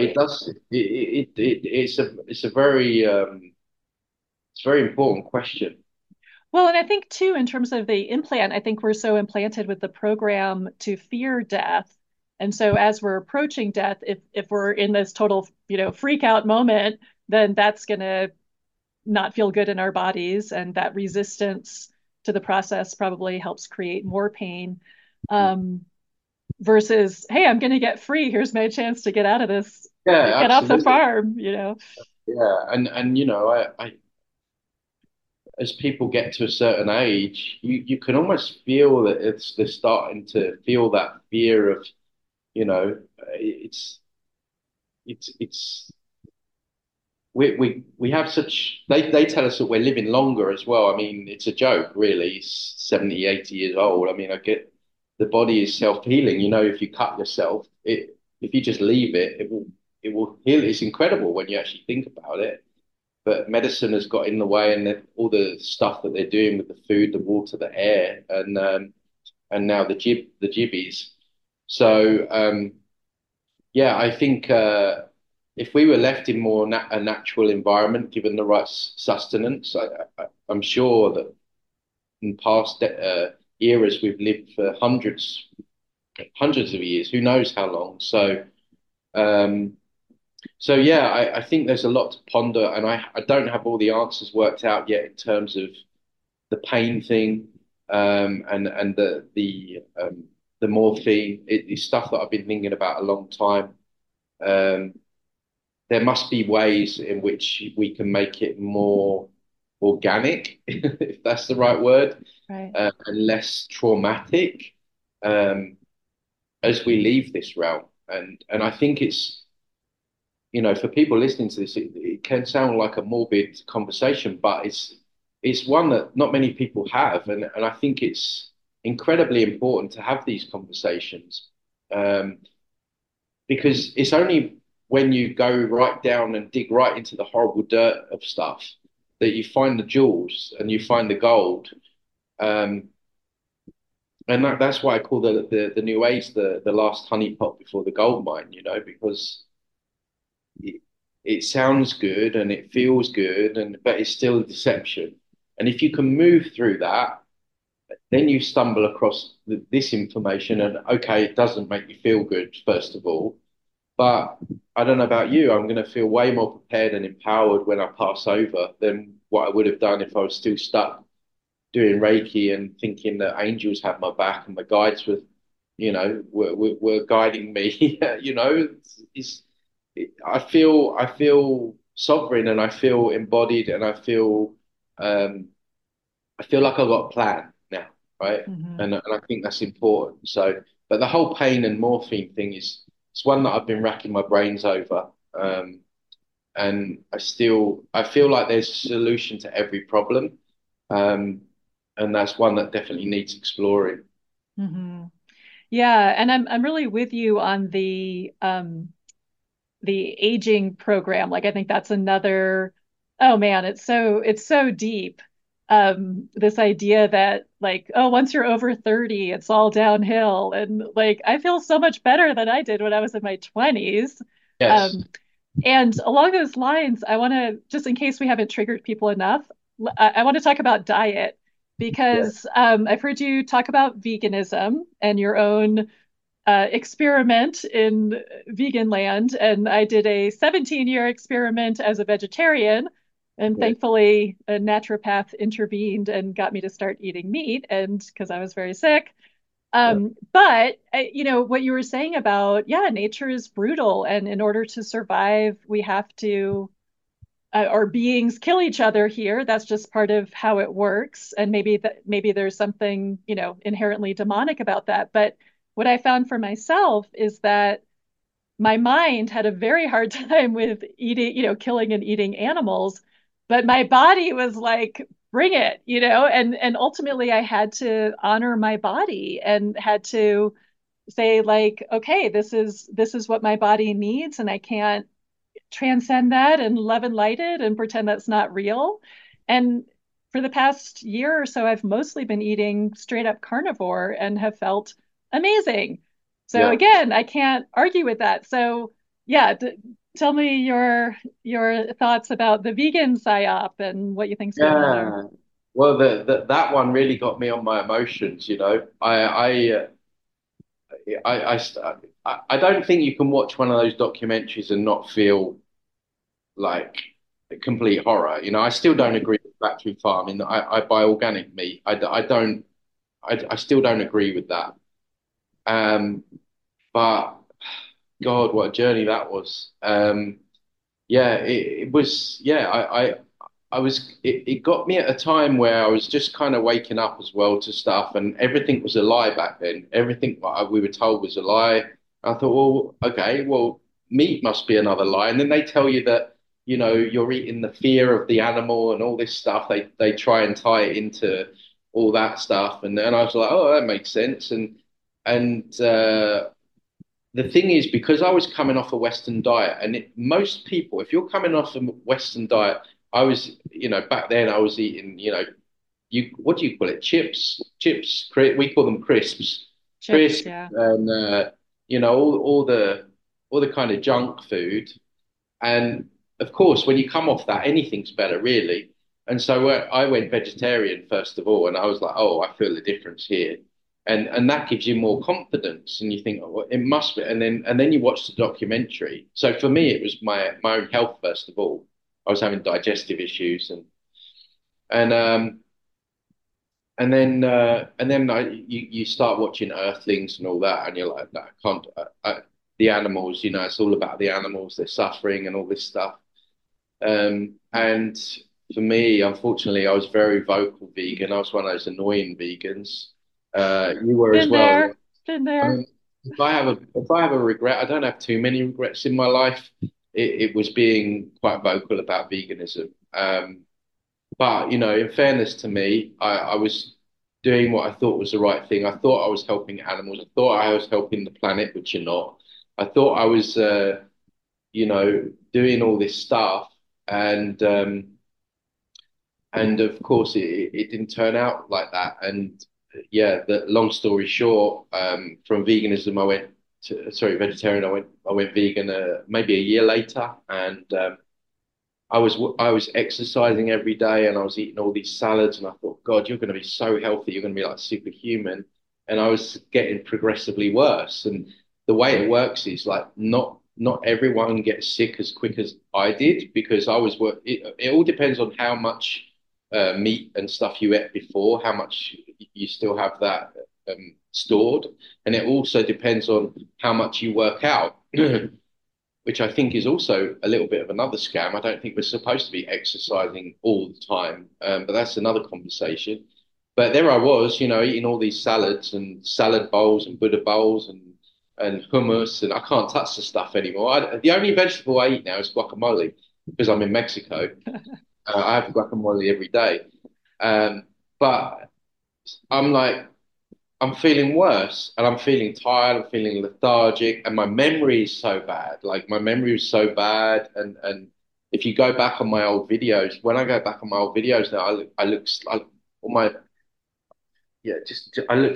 it does it's a very it's a very important question. Well, and I think too, in terms of the implant, I think we're so implanted with the program to fear death. And so as we're approaching death, if we're in this total, you know, freak out moment, then that's gonna not feel good in our bodies, and that resistance to the process probably helps create more pain versus, hey, I'm going to get free. Here's my chance to get out of this, get off the farm, you know? Yeah. And, you know, I, as people get to a certain age, you can almost feel that they're starting to feel that fear of, you know, We have such, they tell us that we're living longer as well. I mean, it's a joke, really. 70, 80 years old. I mean, I get the body is self-healing. You know, if you cut yourself, if you just leave it, it will heal. It's incredible when you actually think about it. But medicine has got in the way, and all the stuff that they're doing with the food, the water, the air, and now the jibbies. So, yeah, I think if we were left in more a natural environment, given the right sustenance, I'm sure that in past eras we've lived for hundreds of years, who knows how long. So, so yeah, I think there's a lot to ponder, and I don't have all the answers worked out yet in terms of the pain thing, and the morphine. It's stuff that I've been thinking about a long time. There must be ways in which we can make it more organic, if that's the right word, right. And less traumatic as we leave this realm. And I think it's, you know, for people listening to this, it can sound like a morbid conversation, but it's one that not many people have, and I think it's incredibly important to have these conversations, because it's only when you go right down and dig right into the horrible dirt of stuff that you find the jewels and you find the gold, and that's why I call the New Age the last honeypot before the gold mine, you know, because it sounds good and it feels good, but it's still a deception. And if you can move through that, then you stumble across this information, and okay, it doesn't make you feel good, first of all, but I don't know about you, I'm going to feel way more prepared and empowered when I pass over than what I would have done if I was still stuck doing Reiki and thinking that angels had my back and my guides were, you know, were guiding me. You know, I feel sovereign, and I feel embodied, and I feel like I've got a plan now, right? Mm-hmm. And I think that's important. So, but the whole pain and morphine thing it's one that I've been racking my brains over, and I feel like there's a solution to every problem, and that's one that definitely needs exploring. Mm-hmm. Yeah, and I'm really with you on the aging program. Like, I think that's another, oh man, it's so deep. This idea that, like, oh, once you're over 30, it's all downhill. And like, I feel so much better than I did when I was in my 20s. Yes. And along those lines, I want to, just in case we haven't triggered people enough, I want to talk about diet, because I've heard you talk about veganism and your own experiment in vegan land. And I did a 17-year experiment as a vegetarian, and thankfully a naturopath intervened and got me to start eating meat, and because I was very sick. But you know, what you were saying about, yeah, nature is brutal, and in order to survive, we have to, our beings kill each other here. That's just part of how it works. And maybe there's something, you know, inherently demonic about that. But what I found for myself is that my mind had a very hard time with eating, you know, killing and eating animals, but my body was like, bring it, you know, and ultimately I had to honor my body and had to say, like, okay, this is what my body needs, and I can't transcend that and love and light it and pretend that's not real. And for the past year or so, I've mostly been eating straight up carnivore and have felt amazing. So again, I can't argue with that. So yeah, tell me your thoughts about the vegan psyop and what you think's going on there. Well, that one really got me on my emotions. You know, I don't think you can watch one of those documentaries and not feel like complete horror. You know, I still don't agree with factory farming. I buy organic meat. I still don't agree with that. But God, what a journey that was. It got me at a time where I was just kind of waking up as well to stuff, and everything was a lie back then. Everything we were told was a lie. I thought, well, okay, well, meat must be another lie. And then they tell you that, you know, you're eating the fear of the animal and all this stuff. They try and tie it into all that stuff. And I was like, oh, that makes sense. And the thing is, because I was coming off a Western diet, and most people, if you're coming off a Western diet, I was, you know, back then I was eating, you know, what do you call it? Chips. We call them crisps. Crisps, yeah. And you know, all the kind of junk food. And of course, when you come off that, anything's better, really. And so I went vegetarian first of all, and I was like, oh, I feel the difference here, and that gives you more confidence. And you think, oh, well, it must be. And then you watch the documentary. So for me, it was my own health first of all. I was having digestive issues, and then you start watching Earthlings and all that, and you're like, no, I can't. The animals, you know, it's all about the animals, their suffering and all this stuff. And for me, unfortunately, I was very vocal vegan. I was one of those annoying vegans. You were as well. Been there. I mean, if I have a regret, I don't have too many regrets in my life. It was being quite vocal about veganism. But, you know, in fairness to me, I was doing what I thought was the right thing. I thought I was helping animals. I thought I was helping the planet, which you're not. I thought I was, you know, doing all this stuff, and of course it didn't turn out like that. And yeah, the long story short, from veganism vegetarian. I went vegan maybe a year later, and I was exercising every day, and I was eating all these salads, and I thought, God, you're going to be so healthy, you're going to be like superhuman, and I was getting progressively worse. And the way it works is like not everyone gets sick as quick as I did, because I was it all depends on how much meat and stuff you ate before, how much you still have that stored, and it also depends on how much you work out, which I think is also a little bit of another scam. I don't think we're supposed to be exercising all the time, but that's another conversation. But there I was, you know, eating all these salads and salad bowls and Buddha bowls and hummus, and I can't touch the stuff anymore. The only vegetable I eat now is guacamole, because I'm in Mexico. I have guacamole every day. But I'm like, I'm feeling worse, and I'm feeling tired, I'm feeling lethargic, and my memory is so bad. Like, my memory is so bad. And if you go back on my old videos, when I go back on my old videos now, I look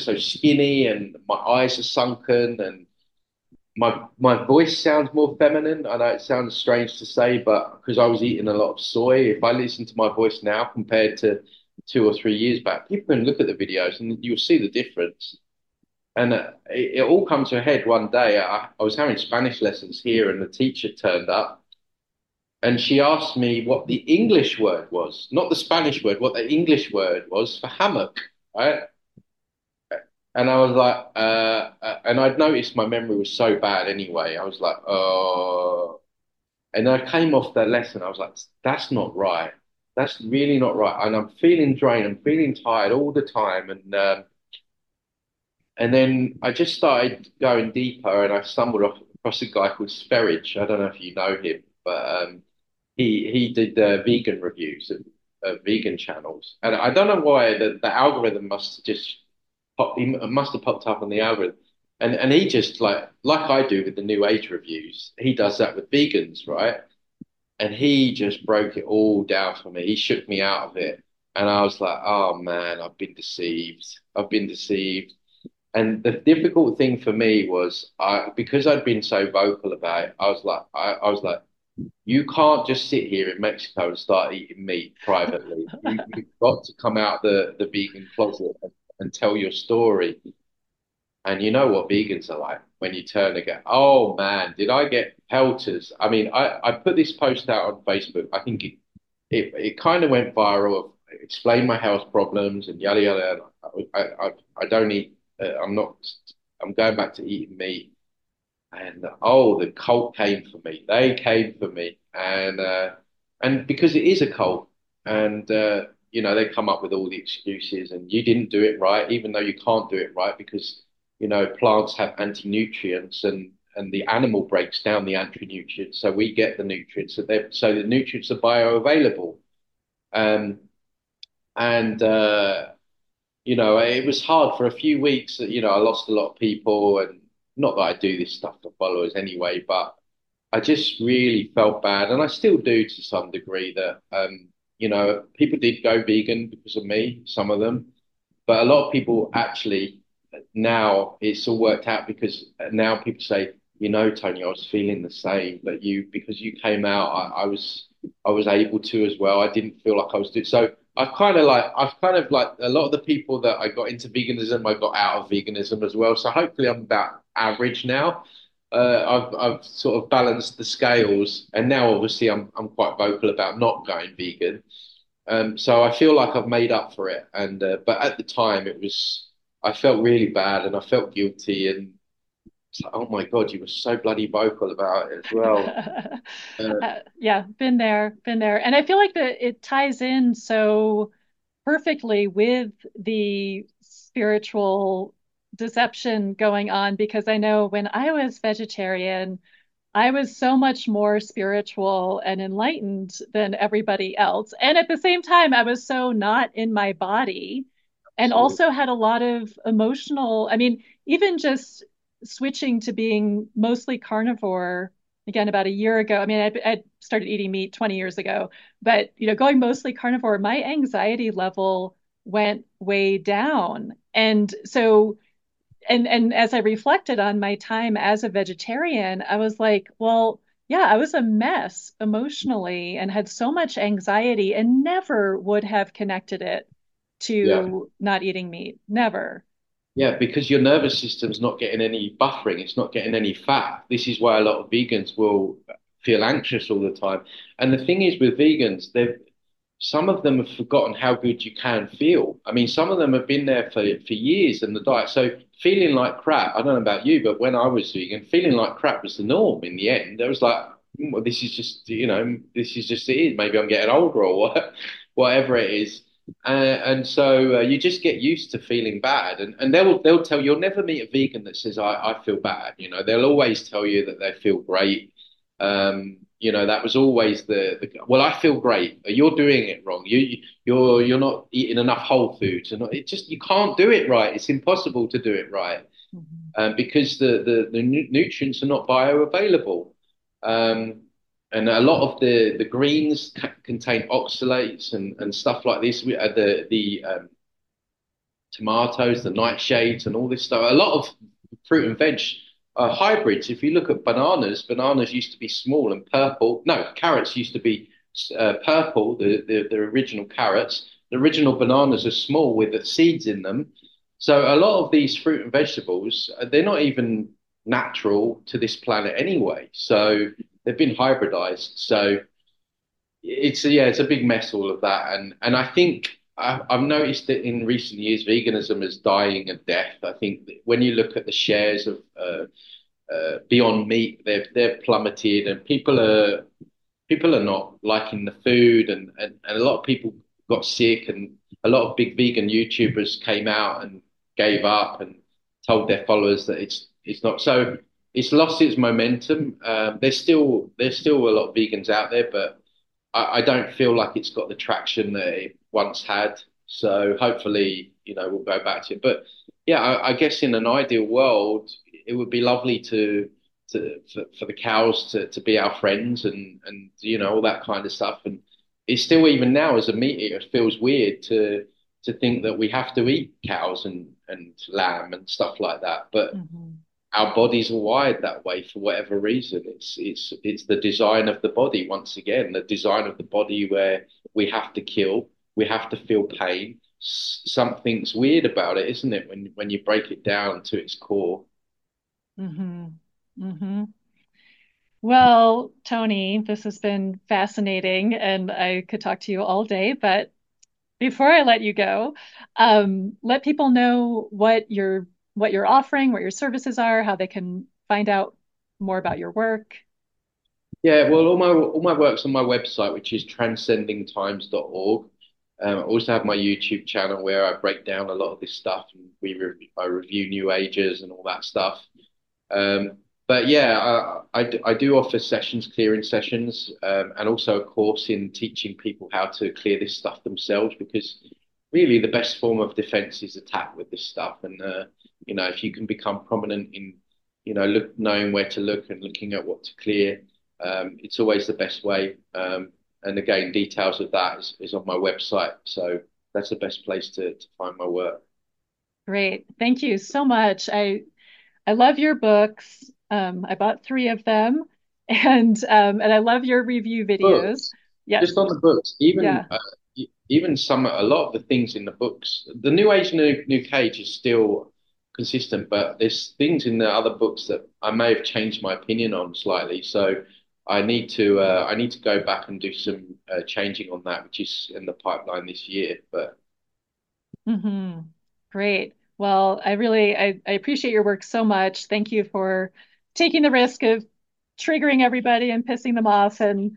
so skinny, and my eyes are sunken, and my voice sounds more feminine. I know it sounds strange to say, but because I was eating a lot of soy, if I listen to my voice now compared to 2 or 3 years back, people can look at the videos and you'll see the difference. And it all comes to a head one day. I was having Spanish lessons here, and the teacher turned up, and she asked me what the English word was, not the Spanish word, what the English word was for hammock, right? And I was like, and I'd noticed my memory was so bad anyway. I was like, oh. And I came off that lesson. I was like, that's not right. That's really not right. And I'm feeling drained. I'm feeling tired all the time. And then I just started going deeper, and I stumbled across a guy called Sperridge. I don't know if you know him, but he did vegan reviews of vegan channels. And I don't know why the algorithm must have popped up on the algorithm, and he just like I do with the New Age reviews, he does that with vegans, right? And he just broke it all down for me. He shook me out of it, and I was like, oh man, I've been deceived. And the difficult thing for me was, because I'd been so vocal about it, I was like, you can't just sit here in Mexico and start eating meat privately. You've got to come out the vegan closet and tell your story. And you know what vegans are like when you turn and go, oh man, did I get pelters? I mean, I put this post out on Facebook. I think it kind of went viral. Of explain my health problems and yada yada. I don't eat. I'm going back to eating meat. And oh, the cult came for me. They came for me, and because it is a cult, and you know, they come up with all the excuses, and you didn't do it right, even though you can't do it right, because, you know, plants have anti-nutrients, and the animal breaks down the anti-nutrients, so we get the nutrients. So the nutrients are bioavailable. You know, it was hard for a few weeks. You know, I lost a lot of people, and not that I do this stuff for followers anyway, but I just really felt bad, and I still do to some degree, that, you know, people did go vegan because of me, some of them. But a lot of people actually now, it's all worked out, because now people say, you know, Tony, I was feeling the same, but you, because you came out, I was able to as well. I didn't feel like I was doing so. I've kind of like a lot of the people that I got into veganism, I got out of veganism as well. So hopefully I'm about average now. I've sort of balanced the scales, and now obviously I'm quite vocal about not going vegan. So I feel like I've made up for it. And but at the time I felt really bad, and I felt guilty, and it's like, oh my God, you were so bloody vocal about it as well. Yeah, been there. And I feel like that it ties in so perfectly with the spiritual deception going on, because I know when I was vegetarian, I was so much more spiritual and enlightened than everybody else. And at the same time, I was so not in my body, and also had a lot of emotional, I mean, even just switching to being mostly carnivore again about a year ago. I mean, I started eating meat 20 years ago, but, you know, going mostly carnivore, my anxiety level went way down. And so, and as I reflected on my time as a vegetarian, I was like, well, yeah, I was a mess emotionally and had so much anxiety, and never would have connected it to not eating meat. Never. Yeah, because your nervous system's not getting any buffering. It's not getting any fat. This is why a lot of vegans will feel anxious all the time. And the thing is with vegans, some of them have forgotten how good you can feel. I mean, some of them have been there for years in the diet. So feeling like crap, I don't know about you, but when I was vegan, feeling like crap was the norm in the end. I was like, well, this is just, you know, this is just it is. Maybe I'm getting older or what, whatever it is. And so you just get used to feeling bad, and they'll tell you, you'll never meet a vegan that says I feel bad. You know, they'll always tell you that they feel great. You know, that was always the well, I feel great. You're doing it wrong. You're not eating enough whole foods, and it just, you can't do it right. It's impossible to do it right, because the nutrients are not bioavailable. And a lot of the greens contain oxalates and stuff like this. Tomatoes, the nightshades, and all this stuff. A lot of fruit and veg are hybrids. If you look at bananas used to be small and purple. No, carrots used to be purple, the original carrots. The original bananas are small with the seeds in them. So a lot of these fruit and vegetables, they're not even natural to this planet anyway. So they've been hybridized, so it's a big mess, all of that. And I think I've noticed that in recent years, veganism is dying a death. I think that when you look at the shares of Beyond Meat, they've plummeted, and people are not liking the food, and a lot of people got sick, and a lot of big vegan YouTubers came out and gave up and told their followers that it's not so. It's lost its momentum. There's still a lot of vegans out there, but I don't feel like it's got the traction that it once had. So hopefully, you know, we'll go back to it. But yeah, I guess in an ideal world, it would be lovely for the cows to be our friends, and you know, all that kind of stuff. And it's still, even now as a meat eater, it feels weird to think that we have to eat cows and lamb and stuff like that. But our bodies are wired that way for whatever reason. It's the design of the body, once again, the design of the body where we have to kill, we have to feel pain. Something's weird about it, isn't it, when you break it down to its core? Well, Tony, this has been fascinating, and I could talk to you all day, but before I let you go, let people know what you're offering, what your services are, how they can find out more about your work. Yeah, well, all my work's on my website, which is transcendingtimes.org. I also have my YouTube channel where I break down a lot of this stuff, and I review New Ages and all that stuff. But yeah, I do offer sessions, clearing sessions, and also a course in teaching people how to clear this stuff themselves, because really the best form of defense is attack with this stuff. And you know, if you can become prominent in, you know, knowing where to look and looking at what to clear, It's always the best way. And again, details of that is on my website. So that's the best place to find my work. Great. Thank you so much. I love your books. I bought 3 of them, and I love your review videos. Yeah. Just on the books, even a lot of the things in the books, the New Age, New Cage is still consistent, but there's things in the other books that I may have changed my opinion on slightly. So I need to go back and do some changing on that, which is in the pipeline this year. But Great. Well, I appreciate your work so much. Thank you for taking the risk of triggering everybody and pissing them off, and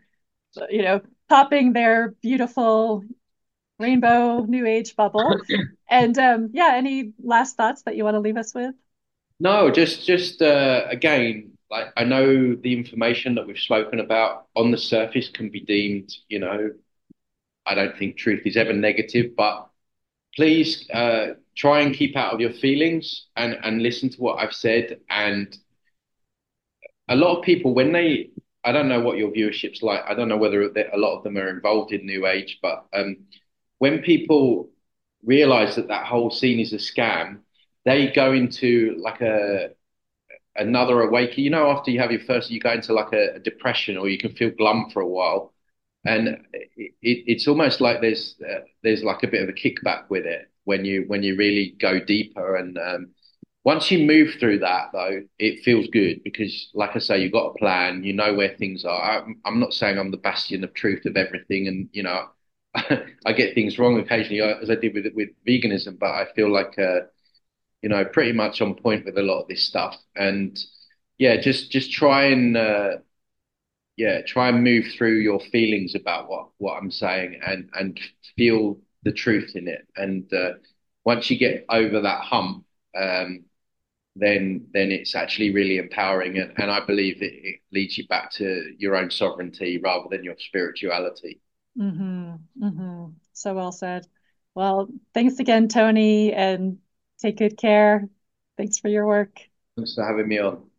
popping their beautiful rainbow New Age bubble. And any last thoughts that you want to leave us with? No, just again, like, I know the information that we've spoken about on the surface can be deemed, I don't think truth is ever negative, but please try and keep out of your feelings and listen to what I've said. And a lot of people, I don't know what your viewership's like. I don't know whether a lot of them are involved in New Age, but when people realize that whole scene is a scam, they go into like another awakening. After you have your first, you go into like a depression, or you can feel glum for a while. And it's almost like there's like a bit of a kickback with it when you really go deeper. And once you move through that, though, it feels good because, like I say, you've got a plan. You know where things are. I'm not saying I'm the bastion of truth of everything, and I get things wrong occasionally, as I did with veganism. But I feel like pretty much on point with a lot of this stuff. And yeah, just try and try and move through your feelings about what I'm saying and feel the truth in it. And once you get over that hump, then it's actually really empowering, and I believe it leads you back to your own sovereignty rather than your spirituality. So well said. Well, thanks again, Tony, and take good care. Thanks for your work. Thanks for having me on.